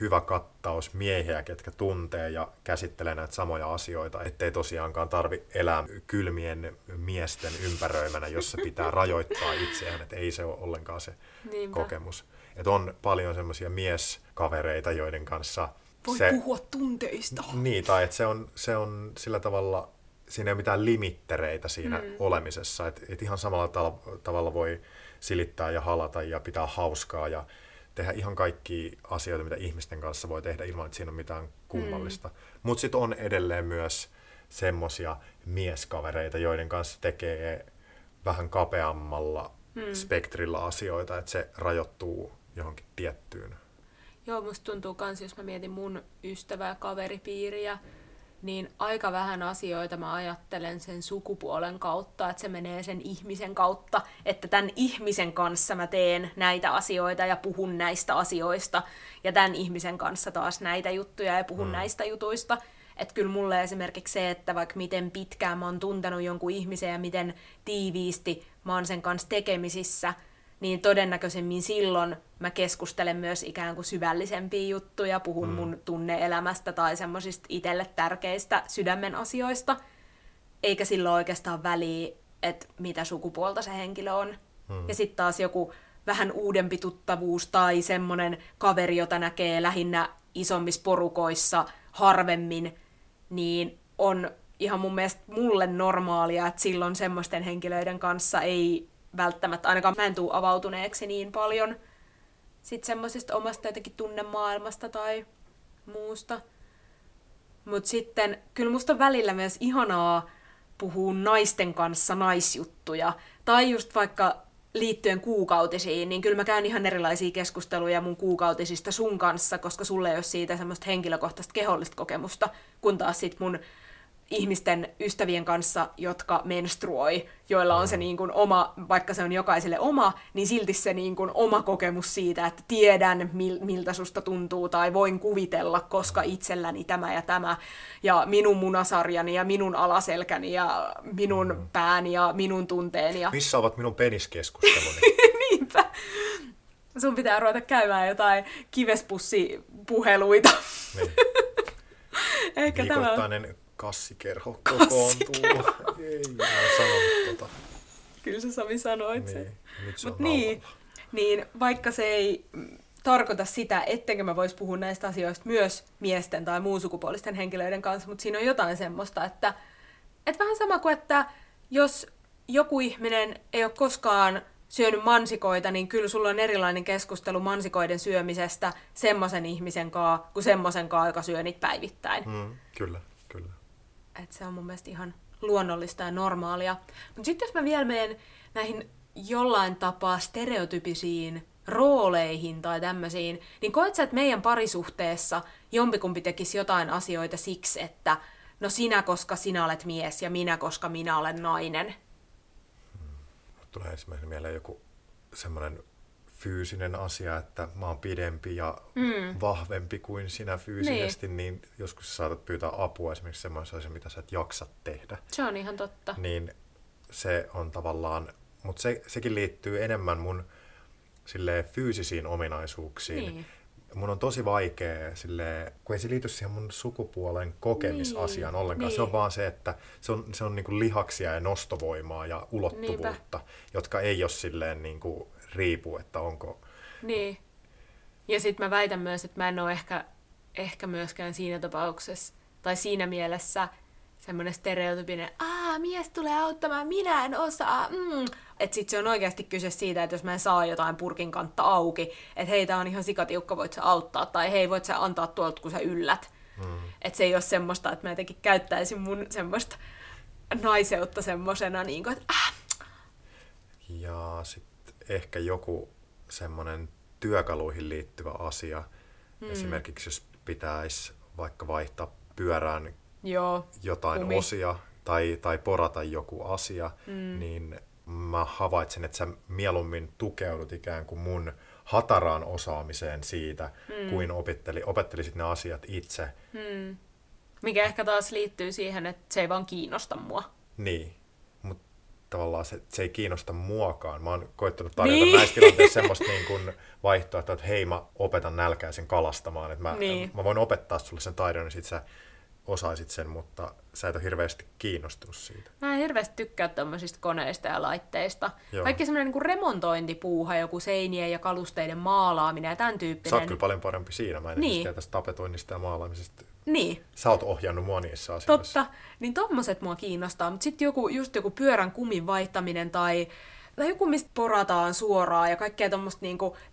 hyvä kattaus miehiä, ketkä tuntee ja käsittelee näitä samoja asioita, ettei tosiaankaan tarvi elää kylmien miesten ympäröimänä, jossa pitää rajoittaa itseään, että ei se ole ollenkaan se kokemus. Että on paljon semmoisia mieskavereita, joiden kanssa... Voi puhua tunteista. Niin, tai että se on sillä tavalla, siinä ei ole mitään limittereitä siinä olemisessa, että ihan samalla tavalla voi silittää ja halata ja pitää hauskaa ja tehdä ihan kaikkia asioita, mitä ihmisten kanssa voi tehdä ilman, että siinä on mitään kummallista. Mutta sitten on edelleen myös semmoisia mieskavereita, joiden kanssa tekee vähän kapeammalla spektrillä asioita, että se rajoittuu johonkin tiettyyn. Joo, musta tuntuu kans, jos mä mietin mun ystävää ja kaveripiiriä, niin aika vähän asioita mä ajattelen sen sukupuolen kautta, että se menee sen ihmisen kautta, että tämän ihmisen kanssa mä teen näitä asioita ja puhun näistä asioista, ja tämän ihmisen kanssa taas näitä juttuja ja puhun näistä jutuista. Että kyllä mulle esimerkiksi se, että vaikka miten pitkään mä oon tuntenut jonkun ihmisen ja miten tiiviisti mä oon sen kanssa tekemisissä, niin todennäköisemmin silloin mä keskustelen myös ikään kuin syvällisempiä juttuja, puhun mun tunne-elämästä tai semmoisista itselle tärkeistä sydämen asioista, eikä silloin oikeastaan väliä, että mitä sukupuolta se henkilö on. Ja sitten taas joku vähän uudempi tuttavuus tai semmoinen kaveri, jota näkee lähinnä isommissa porukoissa harvemmin, niin on ihan mun mielestä mulle normaalia, että silloin semmoisten henkilöiden kanssa ei välttämättä, ainakaan mä en tule avautuneeksi niin paljon sitten semmoisesta omasta jotenkin tunnemaailmasta tai muusta. Mutta sitten kyllä musta on välillä myös ihanaa puhua naisten kanssa naisjuttuja. Tai just vaikka liittyen kuukautisiin, niin kyllä mä käyn ihan erilaisia keskusteluja mun kuukautisista sun kanssa, koska sulle ei ole siitä semmoista henkilökohtaista kehollista kokemusta, kun taas sit mun ihmisten ystävien kanssa, jotka menstruoi, joilla on se niin kuin oma, vaikka se on jokaiselle oma, niin silti se niin kuin oma kokemus siitä, että tiedän miltä susta tuntuu tai voin kuvitella, koska itselläni tämä ja tämä ja minun munasarjani ja minun alaselkäni ja minun pääni ja minun tunteeni. Ja... Missä ovat minun peniskeskusteluni? Niinpä. Sun pitää ruveta käymään jotain kivespussi-puheluita. Niin. Ehkä viikoittainen tämä... kassikerho kokoontuu. Ei ole sanonut tota. Kyllä sä Sami sanoit niin. Sen. Se niin, vaikka se ei tarkoita sitä, ettenkö mä vois puhua näistä asioista myös miesten tai muun sukupuolisten henkilöiden kanssa, mutta siinä on jotain semmoista, että vähän sama kuin, että jos joku ihminen ei ole koskaan syönyt mansikoita, niin kyllä sulla on erilainen keskustelu mansikoiden syömisestä semmoisen ihmisen kaa kuin semmoisen kaa, joka syö niitä päivittäin. Kyllä. Et se on mun mielestä ihan luonnollista ja normaalia. Mutta sitten jos mä vielä menen näihin jollain tapaa stereotypisiin rooleihin tai tämmöisiin, niin koet sä, että meidän parisuhteessa jompikumpi tekisi jotain asioita siksi, että no sinä, koska sinä olet mies ja minä, koska minä olen nainen? Tulee ensimmäisenä mieleen joku semmoinen fyysinen asia, että mä oon pidempi ja vahvempi kuin sinä fyysisesti, niin joskus sä saatat pyytää apua esimerkiksi semmoisen asian, mitä sä et jaksa tehdä. Se on ihan totta. Niin se on tavallaan, mutta sekin liittyy enemmän mun silleen fyysisiin ominaisuuksiin. Niin. Mun on tosi vaikea, silleen, kun ei se liity siihen mun sukupuolen kokemisasiaan ollenkaan. Niin. Se on vaan se, että se on niinku lihaksia ja nostovoimaa ja ulottuvuutta, jotka ei ole silleen niinku riipu, että onko... Niin. Ja sitten mä väitän myös, että mä en ole ehkä myöskään siinä tapauksessa tai siinä mielessä semmoinen stereotypinen, mies tulee auttamaan, minä en osaa. Että sit se on oikeasti kyse siitä, että jos mä en saa jotain purkin kantta auki, että hei, tää on ihan sikatiukka, voit sä auttaa, tai hei, voit sä antaa tuolta, kun sä yllät. Että se ei ole semmoista, että mä jotenkin käyttäisin mun semmoista naiseutta semmosena, niin kuin, että Ja sitten ehkä joku semmoinen työkaluihin liittyvä asia. Esimerkiksi jos pitäisi vaikka vaihtaa pyörään jotain osia tai porata joku asia, niin mä havaitsen, että sä mieluummin tukeudut ikään kuin mun hataraan osaamiseen siitä, kuin opettelisit ne asiat itse. Mikä ehkä taas liittyy siihen, että se ei vaan kiinnosta mua. Niin, mutta tavallaan se ei kiinnosta muakaan. Mä oon koittanut tarjota näissä tilanteissa semmoista niin kuin vaihtoehtoa, että hei, mä opetan nälkäisen kalastamaan. Että mä voin opettaa sulle sen taidon, niin sit sä osaisit sen, mutta sä et ole hirveästi kiinnostunut siitä. Mä en hirveästi tykkää tämmöisistä koneista ja laitteista. Joo. Kaikki semmoinen niin kuin remontointipuuha, joku seinien ja kalusteiden maalaaminen ja tämän tyyppinen. Sä oot kyllä paljon parempi siinä. Mä en tiedä tästä tapetoinnista ja maalaamisesta. Niin. Sä oot ohjannut mua niissä asioissa. Totta. Niin tommoset mua kiinnostaa. Mutta sitten just joku pyörän kumin vaihtaminen tai joku, mistä porataan suoraan ja kaikkea tommoista,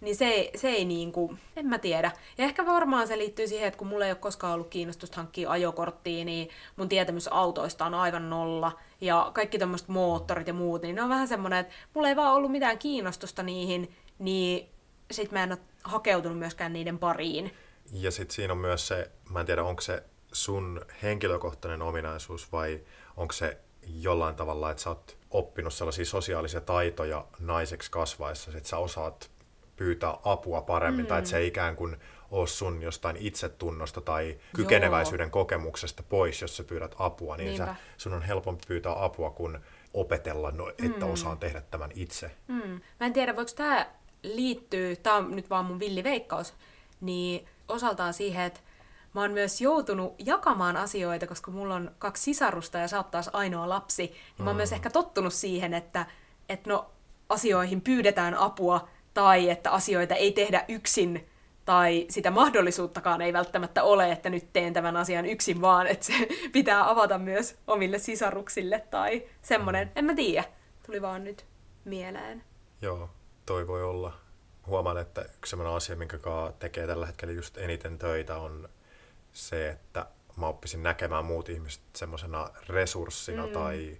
niin se ei niinku, en mä tiedä. Ja ehkä varmaan se liittyy siihen, että kun mulla ei ole koskaan ollut kiinnostusta hankkia ajokorttia, niin mun tietämys autoista on aivan nolla. Ja kaikki tommoset moottorit ja muut, niin ne on vähän semmoinen, että mulla ei vaan ollut mitään kiinnostusta niihin, niin sit mä en ole hakeutunut myöskään niiden pariin. Ja sit siinä on myös se, mä en tiedä, onko se sun henkilökohtainen ominaisuus vai onko se jollain tavalla, että sä oot oppinut sellaisia sosiaalisia taitoja naiseksi kasvaessa, että sä osaat pyytää apua paremmin, tai että se ei ikään kuin ole sun jostain itsetunnosta tai kykeneväisyyden kokemuksesta pois, jos sä pyydät apua, niin sun on helpompi pyytää apua kuin opetella, että osaan tehdä tämän itse. Mä en tiedä, voiko tämä liittyä, tämä on nyt vaan mun villiveikkaus, niin osaltaan siihen, että mä oon myös joutunut jakamaan asioita, koska mulla on 2 sisarusta ja sä oot taas ainoa lapsi. Niin mä oon myös ehkä tottunut siihen, että no, asioihin pyydetään apua tai että asioita ei tehdä yksin tai sitä mahdollisuuttakaan ei välttämättä ole, että nyt teen tämän asian yksin, vaan että se pitää avata myös omille sisaruksille tai semmoinen. En mä tiedä. Tuli vaan nyt mieleen. Joo, toi voi olla. Huomaan, että yksi semmoinen asia, minkä tekee tällä hetkellä just eniten töitä on se, että mä oppisin näkemään muut ihmiset semmoisena resurssina tai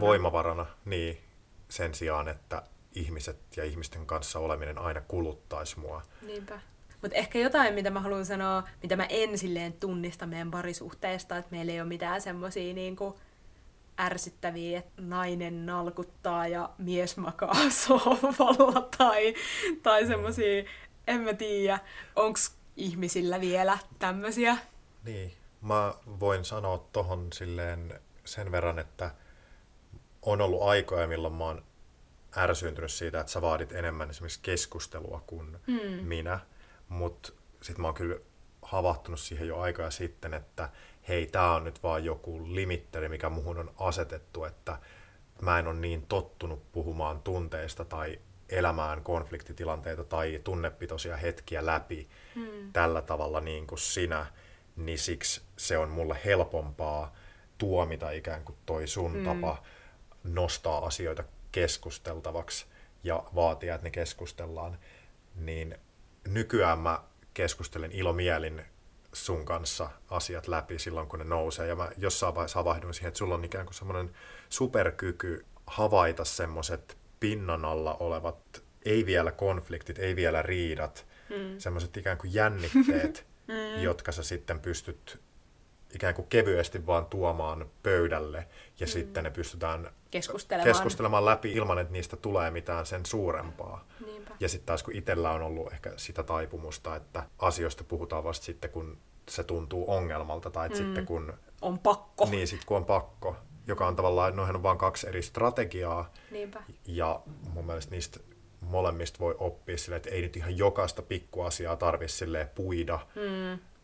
voimavarana niin, sen sijaan, että ihmiset ja ihmisten kanssa oleminen aina kuluttaisi mua. Niinpä. Mutta ehkä jotain, mitä mä haluan sanoa, mitä mä en silleen tunnista meidän parisuhteesta, että meillä ei ole mitään semmosia niinku ärsyttäviä, että nainen nalkuttaa ja mies makaa sohvalla tai semmosia, en mä tiedä, onks ihmisillä vielä tämmösiä? Niin, mä voin sanoa tohon silleen sen verran, että on ollut aikoja, milloin mä oon ärsyyntynyt siitä, että sä vaadit enemmän esimerkiksi keskustelua kuin minä. Mutta sit mä oon kyllä havahtunut siihen jo aikaa sitten, että hei, tää on nyt vaan joku limitteri, mikä muhun on asetettu, että mä en ole niin tottunut puhumaan tunteista tai elämään konfliktitilanteita tai tunnepitoisia hetkiä läpi tällä tavalla niin kuin sinä, niin siksi se on mulle helpompaa tuomita ikään kuin toi sun tapa nostaa asioita keskusteltavaksi ja vaatia, että ne keskustellaan, niin nykyään mä keskustelen ilomielin sun kanssa asiat läpi silloin, kun ne nousee. Ja mä jossain vaiheessa havahduin siihen, että sulla on ikään kuin semmoinen superkyky havaita semmoiset pinnan alla olevat, ei vielä konfliktit, ei vielä riidat, semmoiset ikään kuin jännitteet, jotka sä sitten pystyt ikään kuin kevyesti vaan tuomaan pöydälle ja sitten ne pystytään keskustelemaan läpi ilman, että niistä tulee mitään sen suurempaa. Niinpä. Ja sitten taas kun itsellä on ollut ehkä sitä taipumusta, että asioista puhutaan vasta sitten, kun se tuntuu ongelmalta tai sitten kun on pakko. Niin, sitten kun on pakko, joka on tavallaan, noihin on vaan kaksi eri strategiaa. Niinpä. Ja mun mielestä niistä molemmista voi oppia silleen, että ei nyt ihan jokaista pikkuasiaa tarvitse silleen puida.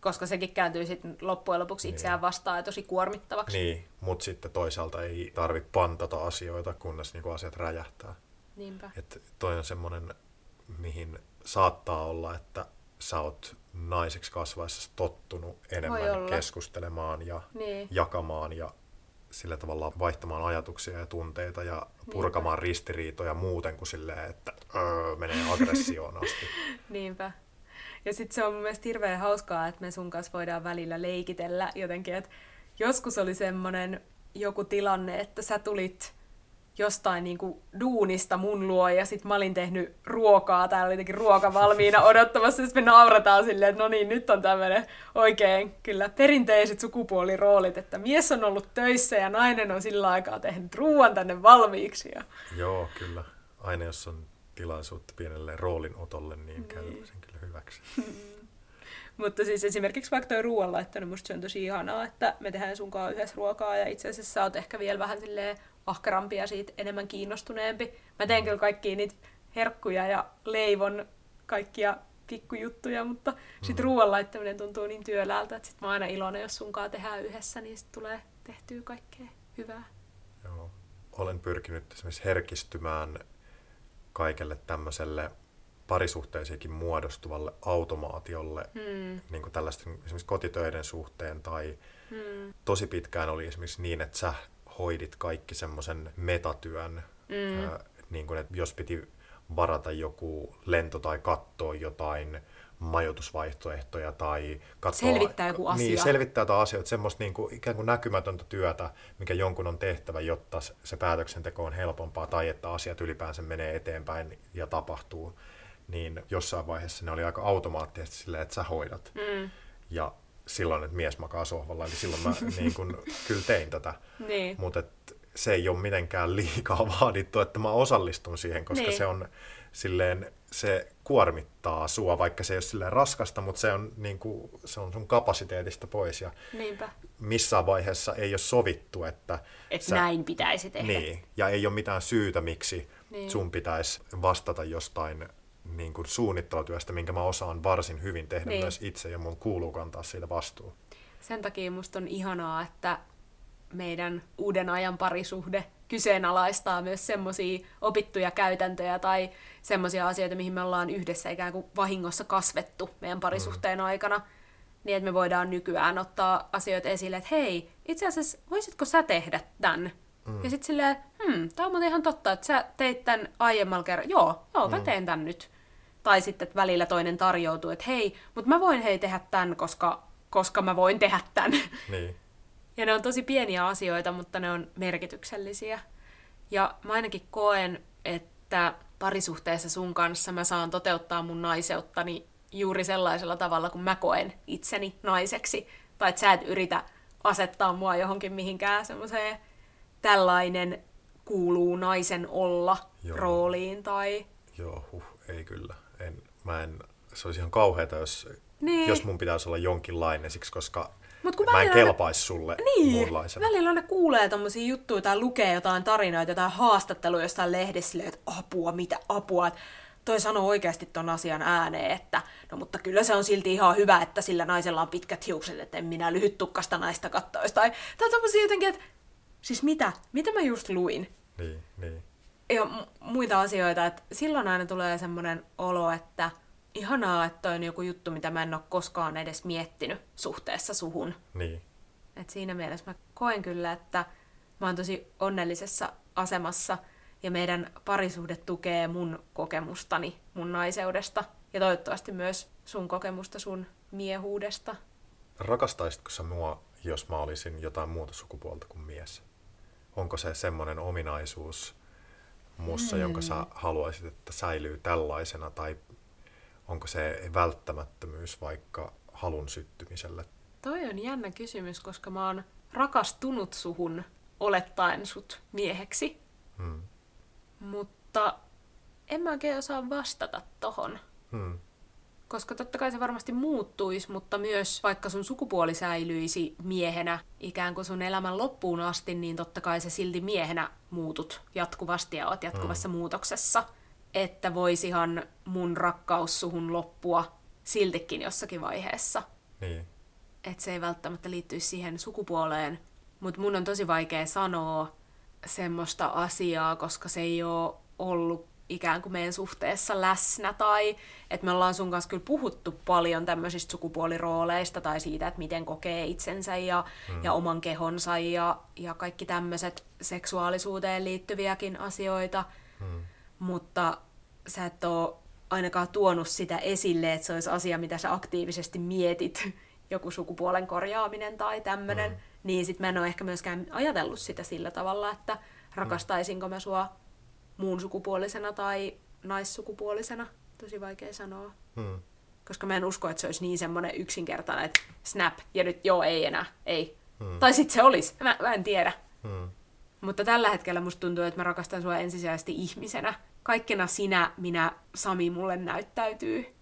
Koska sekin kääntyy sitten loppujen lopuksi itseään vastaan ja tosi kuormittavaksi. Niin, mutta sitten toisaalta ei tarvitse pantata asioita, kunnes niinku asiat räjähtää. Niinpä. Et toi on semmoinen, mihin saattaa olla, että sä oot naiseksi kasvaessa tottunut enemmän keskustelemaan ja jakamaan ja sillä tavalla vaihtamaan ajatuksia ja tunteita ja purkamaan ristiriitoja muuten kuin silleen, että menee aggressioon asti. Niinpä. Ja sitten se on mun mielestä hirveän hauskaa, että me sun kanssa voidaan välillä leikitellä jotenkin, että joskus oli semmoinen joku tilanne, että sä tulit jostain niinku duunista mun luo ja sit mä olin tehnyt ruokaa, täällä oli jotenkin ruoka valmiina odottamassa ja sit me naurataan silleen, että no niin, nyt on tämmöinen oikein kyllä perinteiset sukupuoliroolit, että mies on ollut töissä ja nainen on sillä aikaa tehnyt ruoan tänne valmiiksi. Ja... Joo, kyllä. Aina jos on tilaisuutta pienelle roolinotolle, niin käytän sen kyllä hyväksi. Mutta siis esimerkiksi vaikka toi ruoan laittanut, musta se on tosi ihanaa, että me tehdään sunkaan yhdessä ruokaa, ja itse asiassa sä oot ehkä vielä vähän silleen ahkerampi ja siitä enemmän kiinnostuneempi. Mä teen kyllä kaikkia niitä herkkuja ja leivon kaikkia pikkujuttuja, mutta sit ruoan laittaminen tuntuu niin työläältä, että sit mä oon aina iloinen, jos sunkaan tehdään yhdessä, niin sit tulee tehtyä kaikkea hyvää. Joo. Olen pyrkinyt esimerkiksi herkistymään kaikelle tämmöiselle parisuhteisiinkin muodostuvalle automaatiolle, niin kuin tällaisten esimerkiksi kotitöiden suhteen, tai tosi pitkään oli esimerkiksi niin, että sä hoidit kaikki semmoisen metatyön, niin kuin, että jos piti varata joku lento tai katsoa jotain majoitusvaihtoehtoja tai katsoa... Selvittää joku asia. Niin, selvittää jotain asioita, semmoista niin kuin, ikään kuin näkymätöntä työtä, mikä jonkun on tehtävä, jotta se päätöksenteko on helpompaa tai että asiat ylipäänsä menee eteenpäin ja tapahtuu. Niin jossain vaiheessa ne oli aika automaattisesti silleen, että sä hoidat. Ja silloin, että mies makaa sohvalla, eli silloin mä niin kuin, kyllä tein tätä. Niin. Mutta se ei ole mitenkään liikaa vaadittu, että mä osallistun siihen, koska niin. Se on silleen... Se kuormittaa sua, vaikka se ei ole silleen raskasta, mutta se on, niin kuin, se on sun kapasiteetista pois. Ja missään vaiheessa ei ole sovittu, että... Että näin pitäisi tehdä. Niin, ja ei ole mitään syytä, miksi sun pitäisi vastata jostain niin kuin suunnittelutyöstä, minkä mä osaan varsin hyvin tehdä myös itse, ja mun kuuluu kantaa siitä vastuu. Sen takia musta on ihanaa, että meidän uuden ajan parisuhde kyseenalaistaa myös semmoisia opittuja käytäntöjä tai semmoisia asioita, mihin me ollaan yhdessä ikään kuin vahingossa kasvettu meidän parisuhteen aikana, niin että me voidaan nykyään ottaa asioita esille, että hei, itse asiassa voisitko sä tehdä tän? Ja sitten silleen, tää on muuten ihan totta, että sä teit tän aiemmalla kerralla, joo, mä teen tän nyt. Tai sitten että välillä toinen tarjoutuu, että hei, mutta mä voin tehdä tän, koska mä voin tehdä tän. Niin. Ja ne on tosi pieniä asioita, mutta ne on merkityksellisiä. Ja mä ainakin koen, että parisuhteessa sun kanssa mä saan toteuttaa mun naiseuttani juuri sellaisella tavalla, kun mä koen itseni naiseksi. Tai että sä et yritä asettaa mua johonkin mihinkään semmoiseen tällainen kuuluu naisen olla joo. rooliin tai... Joo, ei kyllä. Mä en, se olisi ihan kauheata, jos mun pitäisi olla jonkinlainen siksi, koska mä en kelpaisi sulle muunlaisena. Välillä ne kuulee tommosia juttuja tai lukee jotain tarinoita, jotain haastattelua jostain lehdessä, silleen, että apua. Toi sanoo oikeasti ton asian ääneen, että no mutta kyllä se on silti ihan hyvä, että sillä naisella on pitkät hiukset, että en minä lyhyttukkasta naista kattoisi. Tai tommosia jotenkin, että siis mitä? Mitä mä just luin? Niin. Ja muita asioita, että silloin aina tulee semmoinen olo, että ihanaa, että toi on joku juttu, mitä mä en ole koskaan edes miettinyt suhteessa suhun. Niin. Et siinä mielessä mä koen kyllä, että mä oon tosi onnellisessa asemassa ja meidän parisuhde tukee mun kokemustani, mun naiseudesta ja toivottavasti myös sun kokemusta sun miehuudesta. Rakastaisitko sä mua, jos mä olisin jotain muuta sukupuolta kuin mies? Onko se semmoinen ominaisuus mussa, jonka sä haluaisit, että säilyy tällaisena, tai onko se välttämättömyys vaikka halun syttymiselle? Toi on jännä kysymys, koska mä oon rakastunut suhun olettaen sut mieheksi, mutta en mä oikein osaa vastata tohon. Koska totta kai se varmasti muuttuisi, mutta myös vaikka sun sukupuoli säilyisi miehenä ikään kuin sun elämän loppuun asti, niin totta kai se silti miehenä muutut jatkuvasti ja oot jatkuvassa muutoksessa. Että voisihan mun rakkaus suhun loppua siltikin jossakin vaiheessa. Niin. Että se ei välttämättä liittyisi siihen sukupuoleen. Mutta mun on tosi vaikea sanoa semmoista asiaa, koska se ei ole ollut ikään kuin meidän suhteessa läsnä, tai että me ollaan sun kanssa kyllä puhuttu paljon tämmöisistä sukupuolirooleista, tai siitä, että miten kokee itsensä ja oman kehonsa, ja kaikki tämmöiset seksuaalisuuteen liittyviäkin asioita, mutta sä et ole ainakaan tuonut sitä esille, että se olisi asia, mitä sä aktiivisesti mietit, joku sukupuolen korjaaminen tai tämmöinen, niin sit mä en ole ehkä myöskään ajatellut sitä sillä tavalla, että rakastaisinko mä sua muun sukupuolisena tai naissukupuolisena. Tosi vaikea sanoa. Koska mä en usko, että se olisi niin semmoinen yksinkertainen, että snap, ja nyt joo, ei enää, ei. Tai sit se olisi, mä en tiedä. Mutta tällä hetkellä musta tuntuu, että mä rakastan sua ensisijaisesti ihmisenä. Kaikkena sinä, minä, Sami mulle näyttäytyy.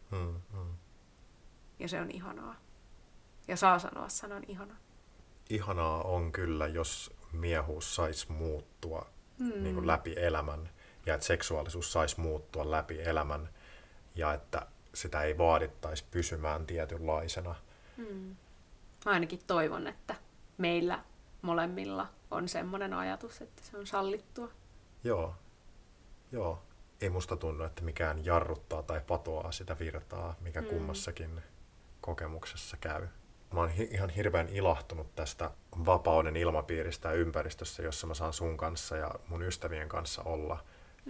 Ja se on ihanaa. Ja saa sanoa sanan ihana. Ihanaa on kyllä, jos miehuus saisi muuttua niin kuin läpi elämän. Ja että seksuaalisuus saisi muuttua läpi elämän ja että sitä ei vaadittaisi pysymään tietynlaisena. Ainakin toivon, että meillä molemmilla on semmoinen ajatus, että se on sallittua. Joo. Ei musta tunnu, että mikään jarruttaa tai patoaa sitä virtaa, mikä kummassakin kokemuksessa käy. Mä oon ihan hirveän ilahtunut tästä vapauden ilmapiiristä ja ympäristössä, jossa mä saan sun kanssa ja mun ystävien kanssa olla.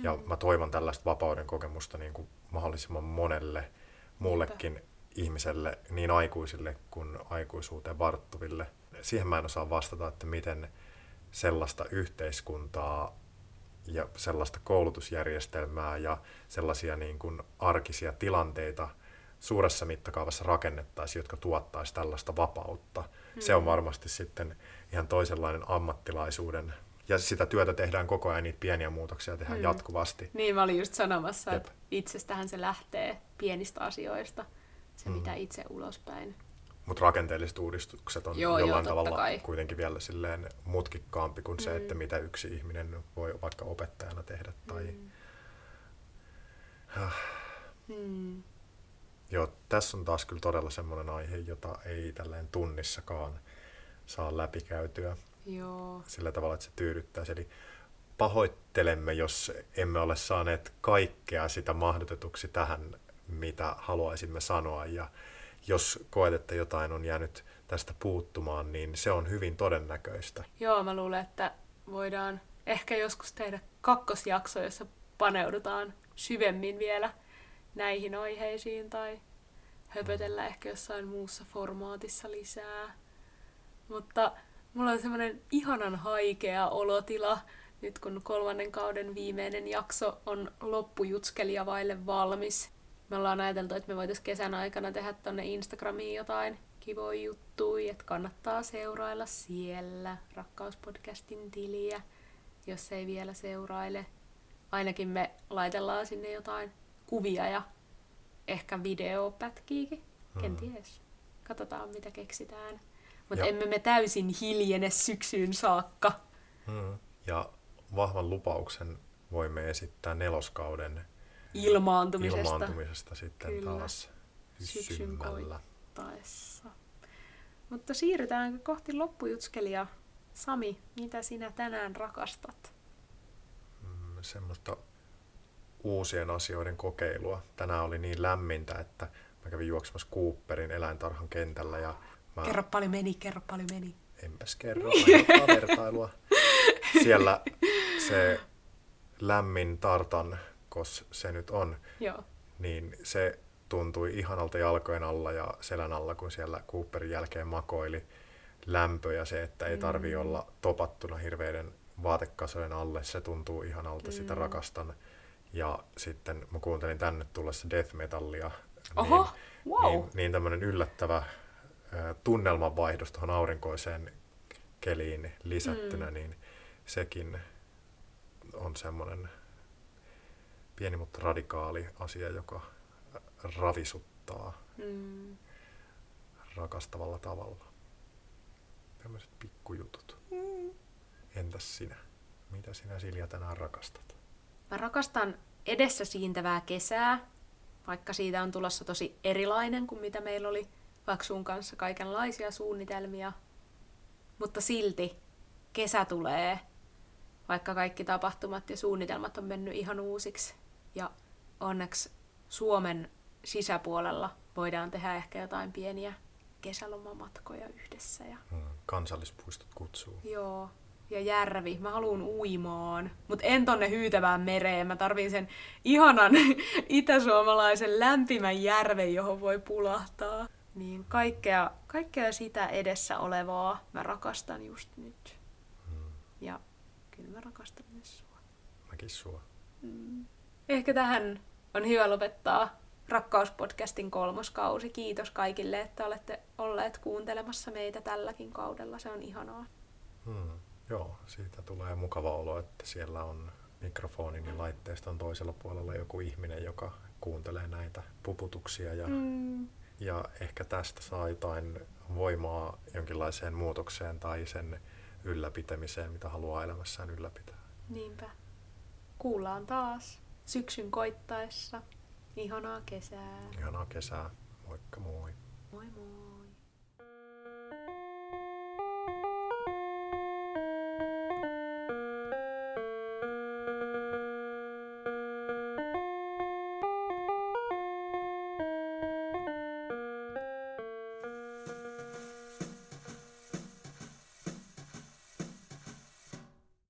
Ja mä toivon tällaista vapauden kokemusta niin kuin mahdollisimman monelle muullekin ihmiselle, niin aikuisille kuin aikuisuuteen varttuville. Siihen mä en osaa vastata, että miten sellaista yhteiskuntaa ja sellaista koulutusjärjestelmää ja sellaisia niin kuin arkisia tilanteita suuressa mittakaavassa rakennettaisiin, jotka tuottaisi tällaista vapautta. Se on varmasti sitten ihan toisenlainen ammattilaisuuden. Ja sitä työtä tehdään koko ajan, niitä pieniä muutoksia tehdään jatkuvasti. Niin, mä olin just sanomassa, että itsestähän se lähtee pienistä asioista, se mitä itse ulospäin. Mutta rakenteelliset uudistukset on jollain tavalla kai kuitenkin vielä silleen mutkikkaampi kuin se, että mitä yksi ihminen voi vaikka opettajana tehdä. Tai... Joo, tässä on taas kyllä todella semmoinen aihe, jota ei tälleen tunnissakaan saa läpikäytyä. Joo. Sillä tavalla, että se tyydyttäisi. Eli pahoittelemme, jos emme ole saaneet kaikkea sitä mahdotetuksi tähän, mitä haluaisimme sanoa. Ja jos koet, että jotain on jäänyt tästä puuttumaan, niin se on hyvin todennäköistä. Joo, mä luulen, että voidaan ehkä joskus tehdä kakkosjakso, jossa paneudutaan syvemmin vielä näihin aiheisiin tai höpötellä ehkä jossain muussa formaatissa lisää. Mutta mulla on semmoinen ihanan haikea olotila, nyt kun 3. kauden viimeinen jakso on loppujutskelija vaille valmis. Me ollaan ajateltu, että me voitaisiin kesän aikana tehdä tonne Instagramiin jotain kivoja juttuja, että kannattaa seurailla siellä Rakkauspodcastin tiliä, jos ei vielä seuraile. Ainakin me laitellaan sinne jotain kuvia ja ehkä videopätkiikin, kenties. Katsotaan mitä keksitään. Mutta emme me täysin hiljene syksyyn saakka. Ja vahvan lupauksen voimme esittää neloskauden ilmaantumisesta sitten kyllä, taas syksyn koittaessa. Mutta siirrytään kohti loppujutskelia. Sami, mitä sinä tänään rakastat? Semmoista uusien asioiden kokeilua. Tänään oli niin lämmintä, että mä kävin juoksemassa Cooperin eläintarhan kentällä. Ja mä... Kerro paljon meni. Enpäs kerro, ainoa vertailua. Siellä se lämmin tartan, koska se nyt on, niin se tuntui ihanalta jalkojen alla ja selän alla, kun siellä Cooperin jälkeen makoili lämpö ja se, että ei tarvitse olla topattuna hirveiden vaatekasojen alle. Se tuntuu ihanalta, sitä rakastan. Ja sitten mä kuuntelin tänne tullessa death metallia. Oho, niin, wow. niin tämmöinen yllättävä tunnelmanvaihdos tuohon aurinkoiseen keliin lisättynä, niin sekin on semmoinen pieni, mutta radikaali asia, joka ravisuttaa rakastavalla tavalla. Tämmöiset pikkujutut. Entäs sinä? Mitä sinä, Silja, tänään rakastat? Mä rakastan edessä siintävää kesää, vaikka siitä on tulossa tosi erilainen kuin mitä meillä oli vaikka sun kanssa kaikenlaisia suunnitelmia. Mutta silti kesä tulee, vaikka kaikki tapahtumat ja suunnitelmat on mennyt ihan uusiksi. Ja onneksi Suomen sisäpuolella voidaan tehdä ehkä jotain pieniä kesälomamatkoja yhdessä. Ja... kansallispuistot kutsuu. Joo. Ja järvi. Mä haluun uimaan. Mut en tonne hyytävään mereen. Mä tarviin sen ihanan itäsuomalaisen lämpimän järven, johon voi pulahtaa. Niin kaikkea sitä edessä olevaa mä rakastan just nyt. Ja kyllä mä rakastan myös sua. Mäkin sua. Ehkä tähän on hyvä lopettaa Rakkauspodcastin 3. kausi. Kiitos kaikille, että olette olleet kuuntelemassa meitä tälläkin kaudella. Se on ihanaa. Joo, siitä tulee mukava olo, että siellä on mikrofonin ja laitteiston toisella puolella joku ihminen, joka kuuntelee näitä puputuksia ja ehkä tästä saa jotain voimaa jonkinlaiseen muutokseen tai sen ylläpitämiseen, mitä haluaa elämässään ylläpitää. Niinpä. Kuullaan taas syksyn koittaessa. Ihanaa kesää. Moikka moi. Moi moi.